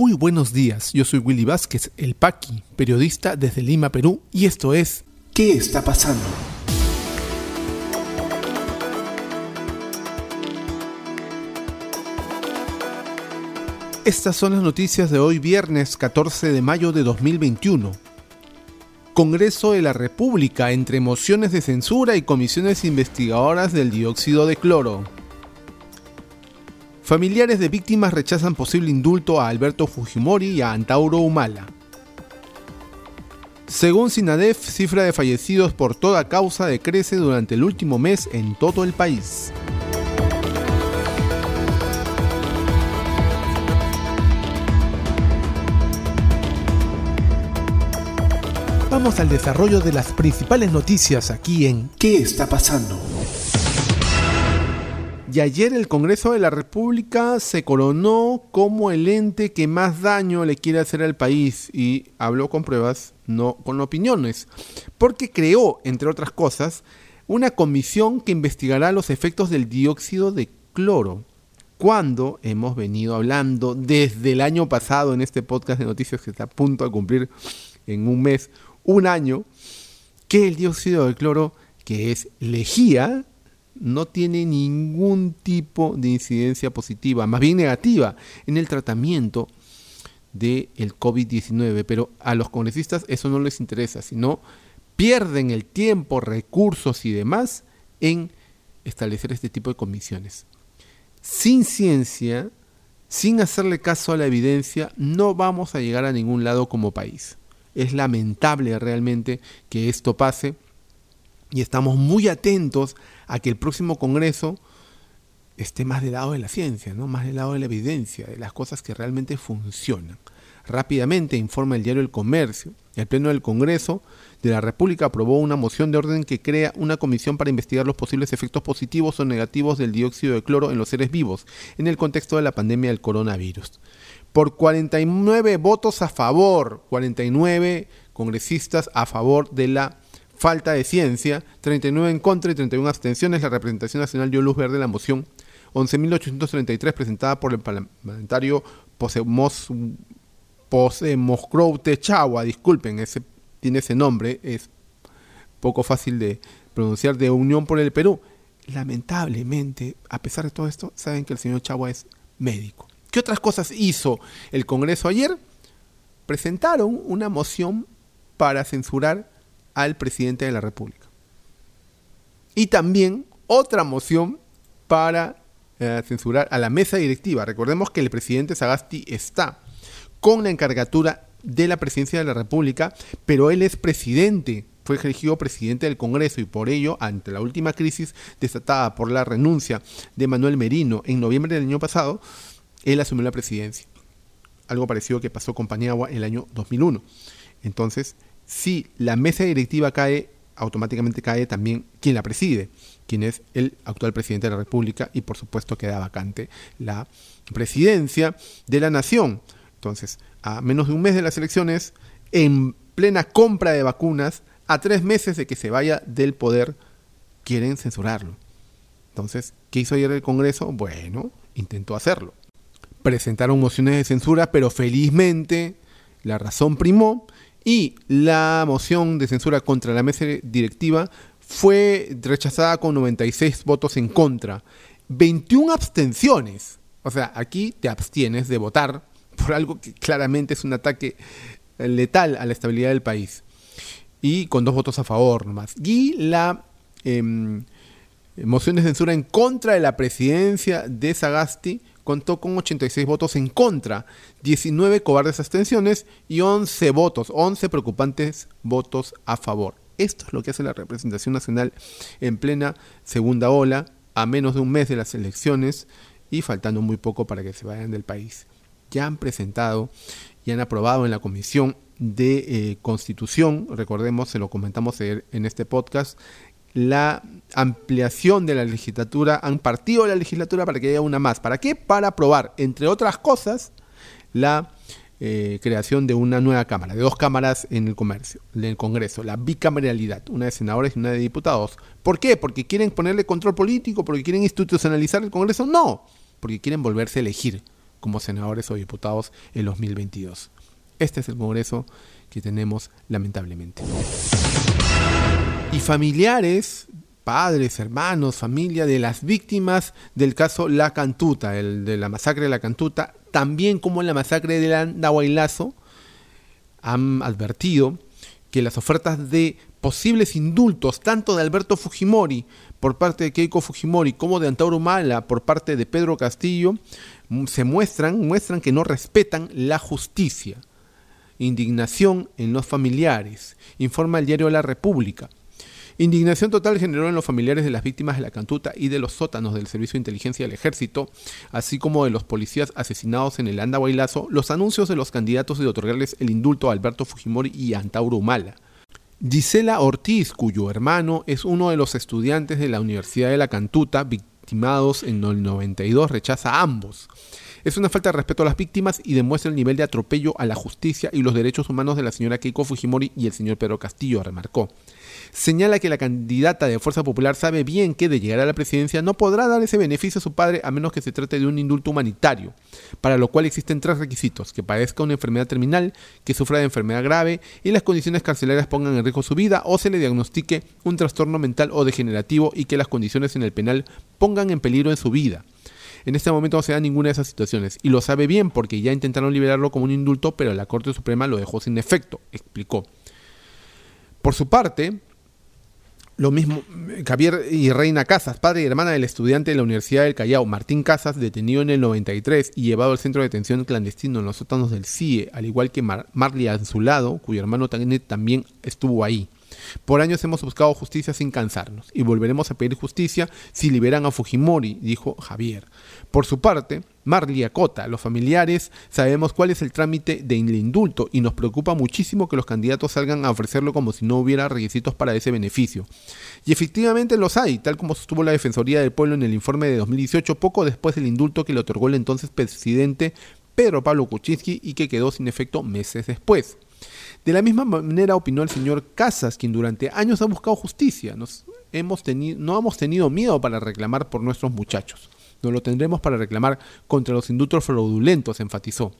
Muy buenos días, yo soy Willy Vázquez, El Paqui, periodista desde Lima, Perú, y esto es ¿Qué está pasando? Estas son las noticias de hoy viernes 14 de mayo de 2021. Congreso de la República entre mociones de censura y comisiones investigadoras del dióxido de cloro. Familiares de víctimas rechazan posible indulto a Alberto Fujimori y a Antauro Humala. Según Sinadef, cifra de fallecidos por toda causa decrece durante el último mes en todo el país. Vamos al desarrollo de las principales noticias aquí en ¿Qué está pasando? Y ayer el Congreso de la República se coronó como el ente que más daño le quiere hacer al país y habló con pruebas, no con opiniones, porque creó, entre otras cosas, una comisión que investigará los efectos del dióxido de cloro. Cuando hemos venido hablando desde el año pasado en este podcast de noticias que está a punto de cumplir en un mes, un año, que el dióxido de cloro, que es lejía, no tiene ningún tipo de incidencia positiva, más bien negativa, en el tratamiento del COVID-19. Pero a los congresistas eso no les interesa, sino pierden el tiempo, recursos y demás en establecer este tipo de comisiones. Sin ciencia, sin hacerle caso a la evidencia, no vamos a llegar a ningún lado como país. Es lamentable realmente que esto pase. Y estamos muy atentos a que el próximo Congreso esté más del lado de la ciencia, ¿no? Más del lado de la evidencia, de las cosas que realmente funcionan. Rápidamente informa el diario El Comercio. El Pleno del Congreso de la República aprobó una moción de orden que crea una comisión para investigar los posibles efectos positivos o negativos del dióxido de cloro en los seres vivos en el contexto de la pandemia del coronavirus. Por 49 votos a favor, 49 congresistas a favor de la falta de ciencia, 39 en contra y 31 abstenciones. La representación nacional dio luz verde a la moción 11.833 presentada por el parlamentario Posemos crowte Chagua. Disculpen, tiene ese nombre, es poco fácil de pronunciar, de Unión por el Perú. Lamentablemente, a pesar de todo esto, saben que el señor Chagua es médico. ¿Qué otras cosas hizo el Congreso ayer? Presentaron una moción para censurar al presidente de la República. Y también otra moción para censurar a la mesa directiva. Recordemos que el presidente Sagasti está con la encargatura de la presidencia de la República, pero él es presidente, fue elegido presidente del Congreso y por ello, ante la última crisis desatada por la renuncia de Manuel Merino en noviembre del año pasado, él asumió la presidencia. Algo parecido que pasó con Paniagua el año 2001. Entonces, si la mesa directiva cae, automáticamente cae también quien la preside, quien es el actual presidente de la República, y por supuesto queda vacante la presidencia de la nación. Entonces, a menos de un mes de las elecciones, en plena compra de vacunas, a 3 meses de que se vaya del poder, quieren censurarlo. Entonces, ¿qué hizo ayer el Congreso? Bueno, intentó hacerlo. Presentaron mociones de censura, pero felizmente la razón primó. Y la moción de censura contra la mesa directiva fue rechazada con 96 votos en contra, 21 abstenciones. O sea, aquí te abstienes de votar por algo que claramente es un ataque letal a la estabilidad del país. Y con 2 votos a favor nomás. Y la moción de censura en contra de la presidencia de Sagasti contó con 86 votos en contra, 19 cobardes abstenciones y 11 preocupantes votos a favor. Esto es lo que hace la representación nacional en plena segunda ola, a menos de un mes de las elecciones y faltando muy poco para que se vayan del país. Ya han presentado y han aprobado en la Comisión de Constitución, recordemos, se lo comentamos en este podcast, la ampliación de la legislatura, han partido la legislatura para que haya una más. ¿Para qué? Para aprobar, entre otras cosas, la creación de una nueva Cámara, de 2 cámaras en el Congreso, la bicameralidad, una de senadores y una de diputados. ¿Por qué? ¿Porque quieren ponerle control político? ¿Porque quieren institucionalizar el Congreso? No, porque quieren volverse a elegir. como senadores o diputados en 2022. Este es el Congreso que tenemos, lamentablemente. Y familiares, padres, hermanos, familia de las víctimas del caso La Cantuta, el de la masacre de La Cantuta, también como en la masacre de Andahuaylazo, han advertido que las ofertas de posibles indultos, tanto de Alberto Fujimori por parte de Keiko Fujimori como de Antauro Humala por parte de Pedro Castillo, se muestran que no respetan la justicia. Indignación en los familiares, informa el diario La República. Indignación total generó en los familiares de las víctimas de La Cantuta y de los sótanos del Servicio de Inteligencia del Ejército, así como de los policías asesinados en el Andahuaylazo, los anuncios de los candidatos de otorgarles el indulto a Alberto Fujimori y a Antauro Humala. Gisela Ortiz, cuyo hermano es uno de los estudiantes de la Universidad de La Cantuta, victimados en el 92, rechaza a ambos. Es una falta de respeto a las víctimas y demuestra el nivel de atropello a la justicia y los derechos humanos de la señora Keiko Fujimori y el señor Pedro Castillo, remarcó. Señala que la candidata de Fuerza Popular sabe bien que de llegar a la presidencia no podrá dar ese beneficio a su padre a menos que se trate de un indulto humanitario, para lo cual existen 3 requisitos: que padezca una enfermedad terminal, que sufra de enfermedad grave y las condiciones carcelarias pongan en riesgo su vida o se le diagnostique un trastorno mental o degenerativo y que las condiciones en el penal pongan en peligro en su vida. En este momento no se da ninguna de esas situaciones y lo sabe bien porque ya intentaron liberarlo como un indulto, pero la Corte Suprema lo dejó sin efecto, explicó. Por su parte, lo mismo Javier y Reina Casas, padre y hermana del estudiante de la Universidad del Callao, Martín Casas, detenido en el 93 y llevado al centro de detención clandestino en los sótanos del CIE, al igual que Marli Azulado, cuyo hermano también estuvo ahí. Por años hemos buscado justicia sin cansarnos y volveremos a pedir justicia si liberan a Fujimori, dijo Javier. Por su parte, Marli Acota, los familiares sabemos cuál es el trámite del indulto y nos preocupa muchísimo que los candidatos salgan a ofrecerlo como si no hubiera requisitos para ese beneficio. Y efectivamente los hay, tal como sostuvo la Defensoría del Pueblo en el informe de 2018, poco después del indulto que le otorgó el entonces presidente Pedro Pablo Kuczynski y que quedó sin efecto meses después. De la misma manera opinó el señor Casas, quien durante años ha buscado justicia. No hemos tenido miedo para reclamar por nuestros muchachos. No lo tendremos para reclamar contra los indultos fraudulentos, enfatizó.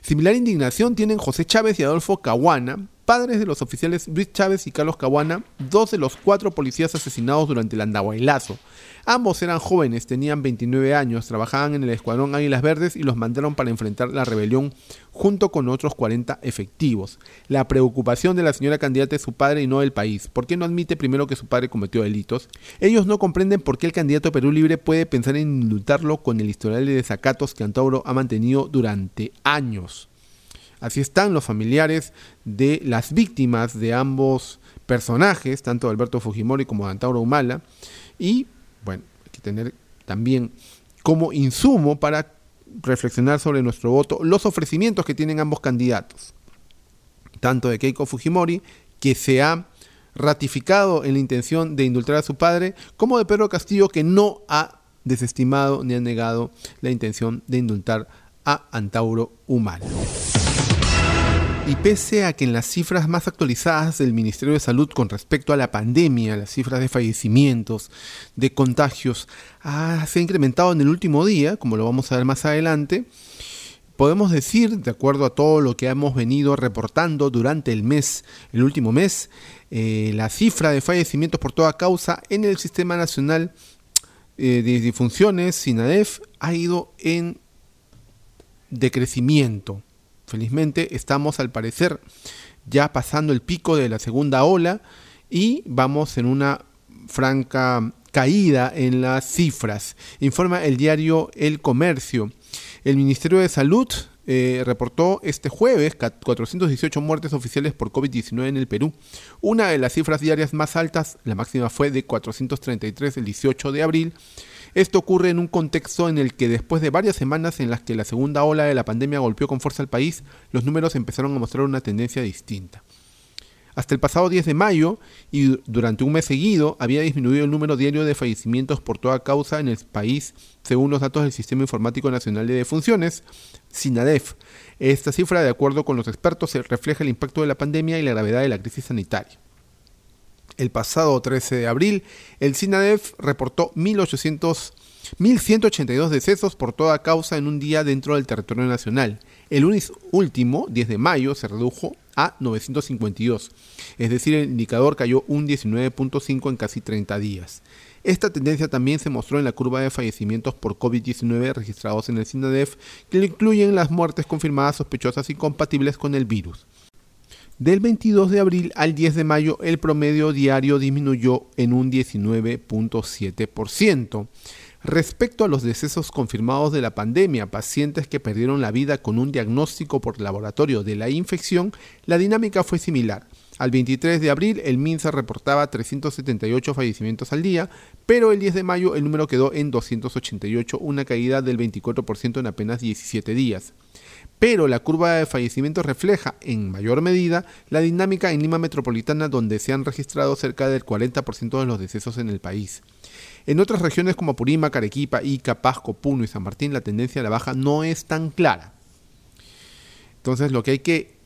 Similar indignación tienen José Chávez y Adolfo Cahuana, padres de los oficiales Luis Chávez y Carlos Cahuana, 2 de los 4 policías asesinados durante el Andahuaylazo. Ambos eran jóvenes, tenían 29 años, trabajaban en el Escuadrón Águilas Verdes y los mandaron para enfrentar la rebelión junto con otros 40 efectivos. La preocupación de la señora candidata es su padre y no del país. ¿Por qué no admite primero que su padre cometió delitos? Ellos no comprenden por qué el candidato Perú Libre puede pensar en indultarlo con el historial de desacatos que Antauro ha mantenido durante años. Así están los familiares de las víctimas de ambos personajes, tanto de Alberto Fujimori como de Antauro Humala. Y, bueno, hay que tener también como insumo para reflexionar sobre nuestro voto los ofrecimientos que tienen ambos candidatos. Tanto de Keiko Fujimori, que se ha ratificado en la intención de indultar a su padre, como de Pedro Castillo, que no ha desestimado ni ha negado la intención de indultar a Antauro Humala. Y pese a que en las cifras más actualizadas del Ministerio de Salud con respecto a la pandemia, las cifras de fallecimientos, de contagios, se ha incrementado en el último día, como lo vamos a ver más adelante, podemos decir, de acuerdo a todo lo que hemos venido reportando durante el último mes, la cifra de fallecimientos por toda causa en el Sistema Nacional de Difunciones, Sinadef, ha ido en decrecimiento. Felizmente estamos al parecer ya pasando el pico de la segunda ola y vamos en una franca caída en las cifras, informa el diario El Comercio. El Ministerio de Salud reportó este jueves 418 muertes oficiales por COVID-19 en el Perú. Una de las cifras diarias más altas, la máxima fue de 433 el 18 de abril. Esto ocurre en un contexto en el que después de varias semanas en las que la segunda ola de la pandemia golpeó con fuerza al país, los números empezaron a mostrar una tendencia distinta. Hasta el pasado 10 de mayo, y durante un mes seguido, había disminuido el número diario de fallecimientos por toda causa en el país, según los datos del Sistema Informático Nacional de Defunciones, SINADEF. Esta cifra, de acuerdo con los expertos, refleja el impacto de la pandemia y la gravedad de la crisis sanitaria. El pasado 13 de abril, el SINADEF reportó 1.800 1.182 decesos por toda causa en un día dentro del territorio nacional. El lunes último, 10 de mayo, se redujo a 952. Es decir, el indicador cayó un 19.5 en casi 30 días. Esta tendencia también se mostró en la curva de fallecimientos por COVID-19 registrados en el Sinadef, que incluyen las muertes confirmadas sospechosas y compatibles con el virus. Del 22 de abril al 10 de mayo, el promedio diario disminuyó en un 19.7%. Respecto a los decesos confirmados de la pandemia, pacientes que perdieron la vida con un diagnóstico por laboratorio de la infección, la dinámica fue similar. Al 23 de abril, el MINSA reportaba 378 fallecimientos al día, pero el 10 de mayo el número quedó en 288, una caída del 24% en apenas 17 días. Pero la curva de fallecimientos refleja, en mayor medida, la dinámica en Lima Metropolitana, donde se han registrado cerca del 40% de los decesos en el país. En otras regiones como Apurímac, Arequipa, Ica, Pasco, Puno y San Martín, la tendencia a la baja no es tan clara. Entonces, lo que hay que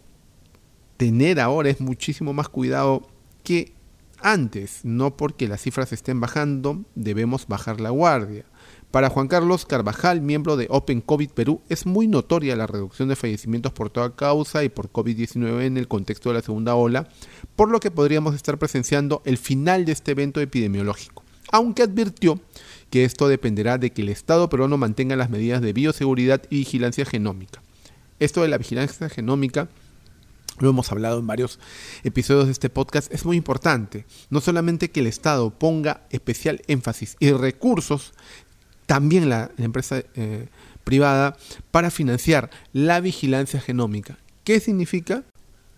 tener ahora es muchísimo más cuidado que antes. No porque las cifras estén bajando, debemos bajar la guardia. Para Juan Carlos Carvajal, miembro de Open COVID Perú, es muy notoria la reducción de fallecimientos por toda causa y por COVID-19 en el contexto de la segunda ola, por lo que podríamos estar presenciando el final de este evento epidemiológico. Aunque advirtió que esto dependerá de que el Estado peruano mantenga las medidas de bioseguridad y vigilancia genómica. Esto de la vigilancia genómica, lo hemos hablado en varios episodios de este podcast, es muy importante. No solamente que el Estado ponga especial énfasis y recursos, también la empresa privada, para financiar la vigilancia genómica. ¿Qué significa?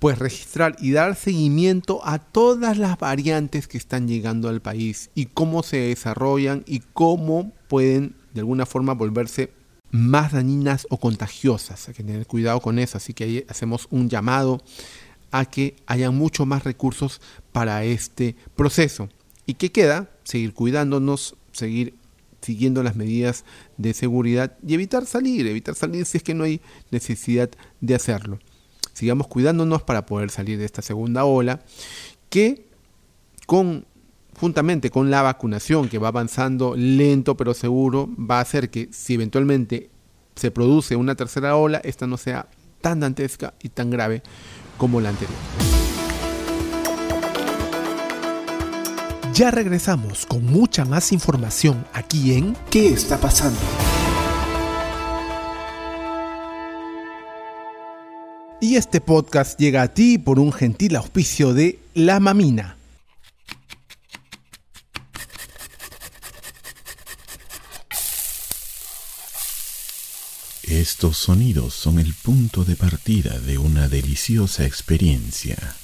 Pues registrar y dar seguimiento a todas las variantes que están llegando al país y cómo se desarrollan y cómo pueden de alguna forma volverse más dañinas o contagiosas. Hay que tener cuidado con eso, así que ahí hacemos un llamado a que haya mucho más recursos para este proceso. ¿Y qué queda? Seguir cuidándonos, seguir siguiendo las medidas de seguridad y evitar salir si es que no hay necesidad de hacerlo. Sigamos cuidándonos para poder salir de esta segunda ola, que juntamente con la vacunación, que va avanzando lento pero seguro, va a hacer que si eventualmente se produce una tercera ola, esta no sea tan dantesca y tan grave como la anterior. Ya regresamos con mucha más información aquí en ¿Qué está pasando? Y este podcast llega a ti por un gentil auspicio de La Mamina. Estos sonidos son el punto de partida de una deliciosa experiencia.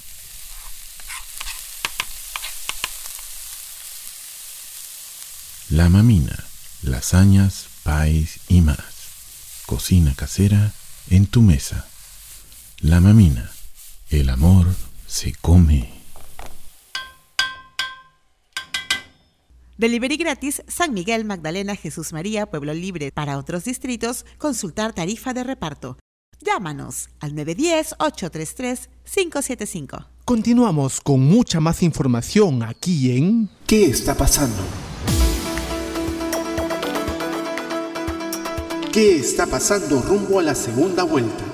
La Mamina, lasañas, país y más. Cocina casera en tu mesa. La Mamina, el amor se come. Delivery gratis San Miguel, Magdalena, Jesús María, Pueblo Libre. Para otros distritos, consultar tarifa de reparto. Llámanos al 910-833-575. Continuamos con mucha más información aquí en ¿Qué está pasando? ¿Qué está pasando rumbo a la segunda vuelta?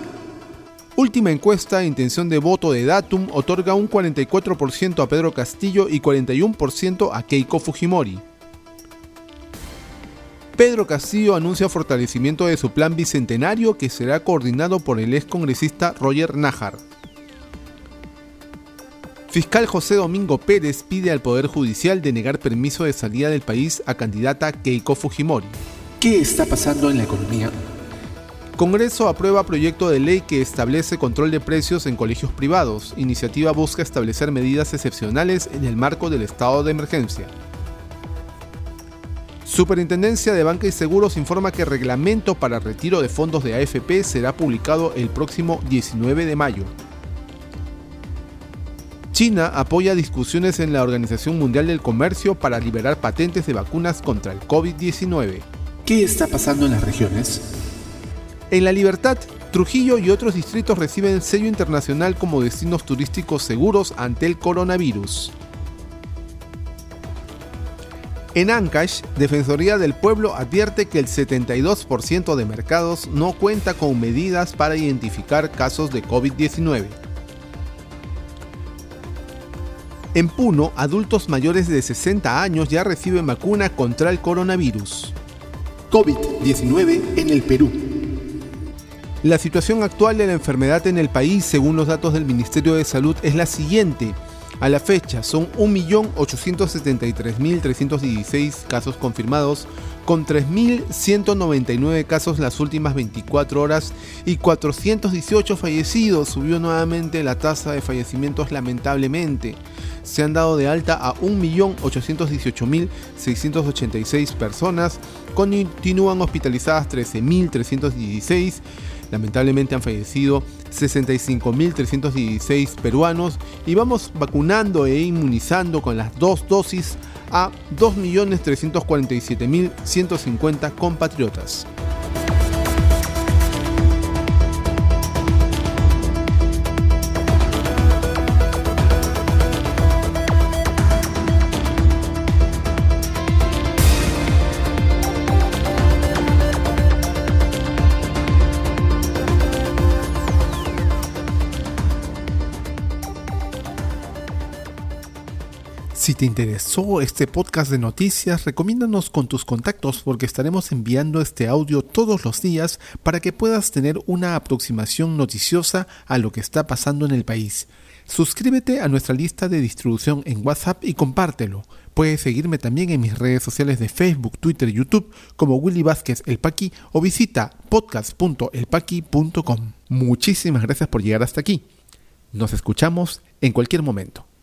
Última encuesta de intención de voto de Datum otorga un 44% a Pedro Castillo y 41% a Keiko Fujimori. Pedro Castillo anuncia fortalecimiento de su plan bicentenario, que será coordinado por el excongresista Roger Nájar. Fiscal José Domingo Pérez pide al Poder Judicial denegar permiso de salida del país a candidata Keiko Fujimori. ¿Qué está pasando en la economía? Congreso aprueba proyecto de ley que establece control de precios en colegios privados. Iniciativa busca establecer medidas excepcionales en el marco del estado de emergencia. Superintendencia de Banca y Seguros informa que reglamento para retiro de fondos de AFP será publicado el próximo 19 de mayo. China apoya discusiones en la Organización Mundial del Comercio para liberar patentes de vacunas contra el COVID-19. ¿Qué está pasando en las regiones? En La Libertad, Trujillo y otros distritos reciben sello internacional como destinos turísticos seguros ante el coronavirus. En Ancash, Defensoría del Pueblo advierte que el 72% de mercados no cuenta con medidas para identificar casos de COVID-19. En Puno, adultos mayores de 60 años ya reciben vacuna contra el coronavirus. COVID-19 en el Perú. La situación actual de la enfermedad en el país, según los datos del Ministerio de Salud, es la siguiente. A la fecha, son 1.873.316 casos confirmados, con 3.199 casos las últimas 24 horas y 418 fallecidos. Subió nuevamente la tasa de fallecimientos lamentablemente. Se han dado de alta a 1.818.686 personas, continúan hospitalizadas 13.316. Lamentablemente han fallecido 65.316 peruanos y vamos vacunando e inmunizando con las dos dosis a 2.347.150 compatriotas. Si te interesó este podcast de noticias, recomiéndanos con tus contactos porque estaremos enviando este audio todos los días para que puedas tener una aproximación noticiosa a lo que está pasando en el país. Suscríbete a nuestra lista de distribución en WhatsApp y compártelo. Puedes seguirme también en mis redes sociales de Facebook, Twitter y YouTube como Willy Vázquez El Paqui o visita podcast.elpaqui.com. Muchísimas gracias por llegar hasta aquí. Nos escuchamos en cualquier momento.